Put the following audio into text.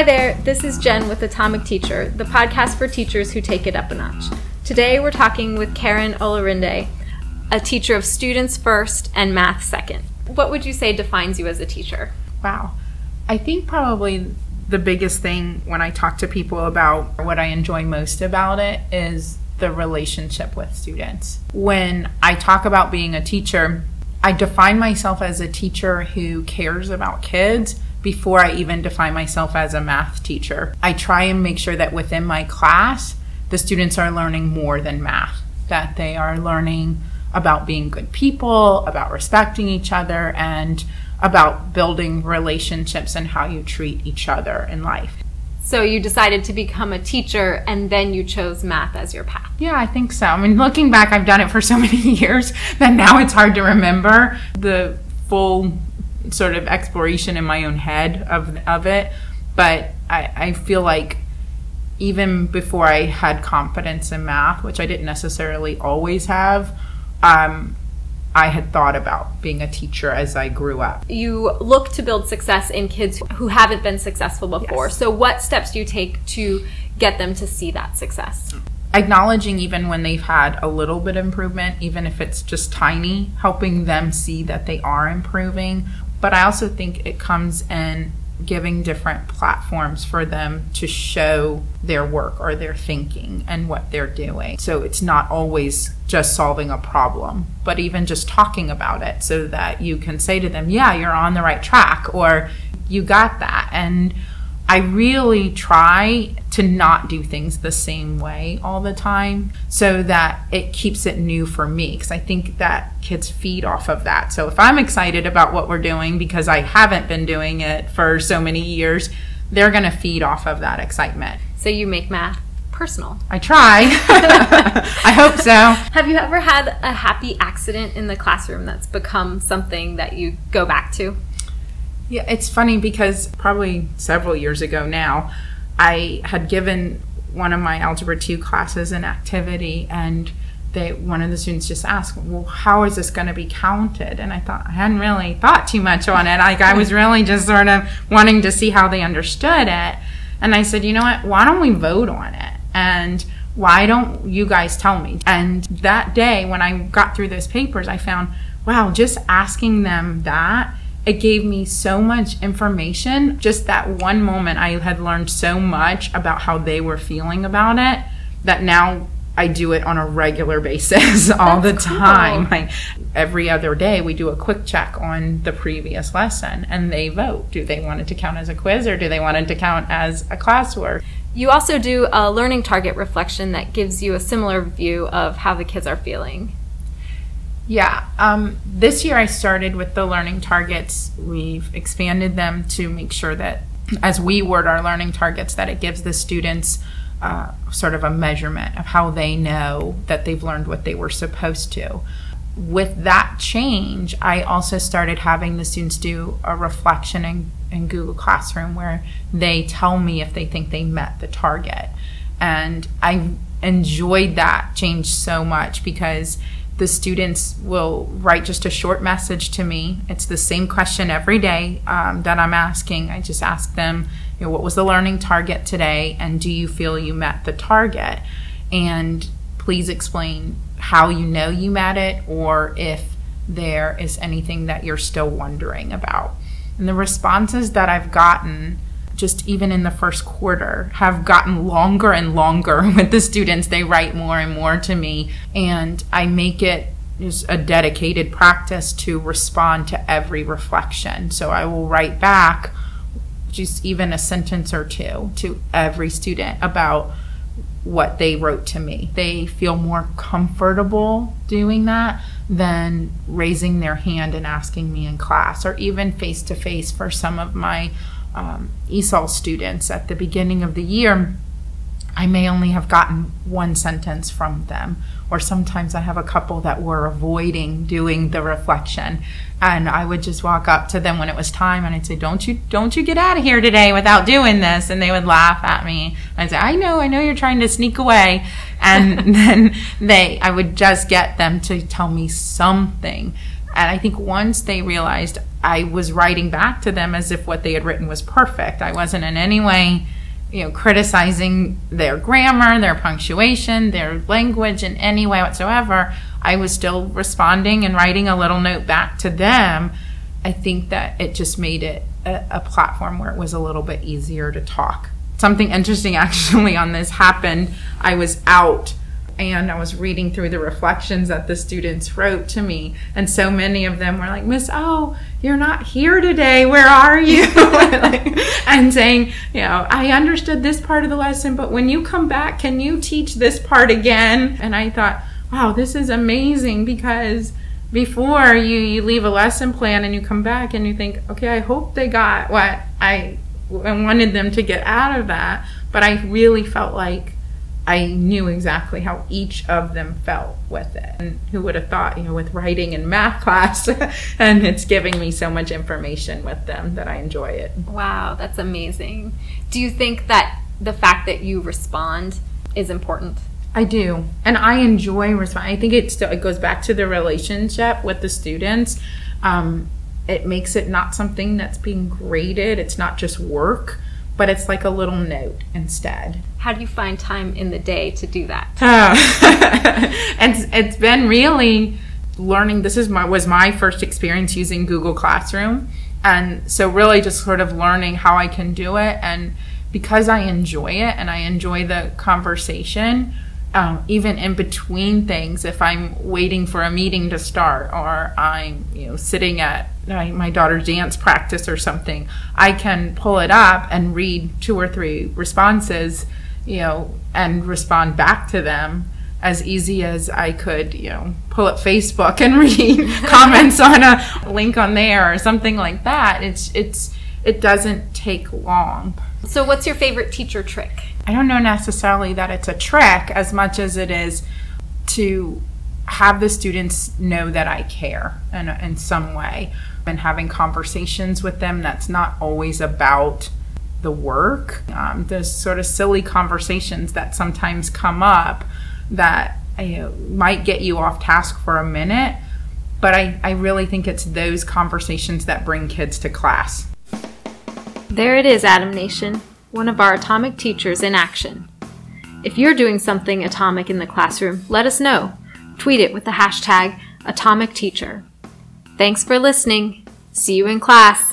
Hi there, this is Jen with Atomic Teacher, the podcast for teachers who take it up a notch. Today we're talking with Karen Olorinde, a teacher of students first and math second. What would you say defines you as a teacher? Wow. I think probably the biggest thing when I talk to people about what I enjoy most about it is the relationship with students. When I talk about being a teacher, I define myself as a teacher who cares about kids before I even define myself as a math teacher. I try and make sure that within my class, the students are learning more than math, that they are learning about being good people, about respecting each other, and about building relationships and how you treat each other in life. So you decided to become a teacher and then you chose math as your path? Yeah, I think so. I mean, looking back, I've done it for so many years that now it's hard to remember the full sort of exploration in my own head of it, but I feel like even before I had confidence in math, which I didn't necessarily always have, I had thought about being a teacher as I grew up. You look to build success in kids who haven't been successful before. Yes. So what steps do you take to get them to see that success? Acknowledging even when they've had a little bit of improvement, even if it's just tiny, helping them see that they are improving. But I also think it comes in giving different platforms for them to show their work or their thinking and what they're doing. So it's not always just solving a problem, but even just talking about it so that you can say to them, yeah, you're on the right track, or you got that. And I really try to not do things the same way all the time so that it keeps it new for me, because I think that kids feed off of that. So if I'm excited about what we're doing because I haven't been doing it for so many years, they're going to feed off of that excitement. So you make math personal. I try. I hope so. Have you ever had a happy accident in the classroom that's become something that you go back to? Yeah, it's funny because probably several years ago now, I had given one of my Algebra II classes an activity, and one of the students just asked, well, how is this going to be counted? And I thought, I hadn't really thought too much on it. Like, I was really just sort of wanting to see how they understood it. And I said, you know what, why don't we vote on it? And why don't you guys tell me? And that day when I got through those papers, I found, wow, just asking them that, it gave me so much information. Just that one moment, I had learned so much about how they were feeling about it that now I do it on a regular basis all the time. Cool. Like every other day, we do a quick check on the previous lesson and they vote. Do they want it to count as a quiz or do they want it to count as a classwork? You also do a learning target reflection that gives you a similar view of how the kids are feeling. Yeah, this year I started with the learning targets. We've expanded them to make sure that as we word our learning targets, that it gives the students sort of a measurement of how they know that they've learned what they were supposed to. With that change, I also started having the students do a reflection in Google Classroom where they tell me if they think they met the target. And I enjoyed that change so much because the students will write just a short message to me. It's the same question every day that I'm asking. I just ask them, you know, what was the learning target today, and do you feel you met the target? And please explain how you know you met it, or if there is anything that you're still wondering about. And the responses that I've gotten, just even in the first quarter, have gotten longer and longer with the students. They write more and more to me, and I make it just a dedicated practice to respond to every reflection. So I will write back just even a sentence or two to every student about what they wrote to me. They feel more comfortable doing that than raising their hand and asking me in class, or even face-to-face for some of my ESOL students. At the beginning of the year, I may only have gotten one sentence from them, or sometimes I have a couple that were avoiding doing the reflection, and I would just walk up to them when it was time and I'd say, don't you get out of here today without doing this, and they would laugh at me. I'd say, I know you're trying to sneak away, and then I would just get them to tell me something And I think once they realized I was writing back to them as if what they had written was perfect, I wasn't in any way, you know, criticizing their grammar, their punctuation, their language in any way whatsoever, I was still responding and writing a little note back to them. I think that it just made it a platform where it was a little bit easier to talk. Something interesting actually on this happened. I was out and I was reading through the reflections that the students wrote to me, and so many of them were like, Miss O, you're not here today, where are you? And saying, you know, I understood this part of the lesson, but when you come back, can you teach this part again? And I thought, wow, this is amazing, because before you leave a lesson plan and you come back and you think, okay, I hope they got what I wanted them to get out of that, but I really felt like I knew exactly how each of them felt with it. And who would have thought, you know, with writing and math class, and it's giving me so much information with them that I enjoy it. Wow, that's amazing. Do you think that the fact that you respond is important? I do. And I enjoy responding. I think it goes back to the relationship with the students. It makes it not something that's being graded. It's not just work, but it's like a little note instead. How do you find time in the day to do that? It's been really learning. This is was my first experience using Google Classroom. And so really just sort of learning how I can do it. And because I enjoy it and I enjoy the conversation, even in between things, if I'm waiting for a meeting to start, or I'm, you know, sitting at my daughter's dance practice or something, I can pull it up and read 2 or 3 responses, you know, and respond back to them as easy as I could, you know, pull up Facebook and read comments on a link on there or something like that. It doesn't take long. So what's your favorite teacher trick? I don't know necessarily that it's a trick as much as it is to have the students know that I care in some way, and having conversations with them that's not always about the work. Those sort of silly conversations that sometimes come up that might get you off task for a minute, but I really think it's those conversations that bring kids to class. There it is, Atom Nation, one of our atomic teachers in action. If you're doing something atomic in the classroom, let us know. Tweet it with the hashtag Atomic Teacher. Thanks for listening. See you in class.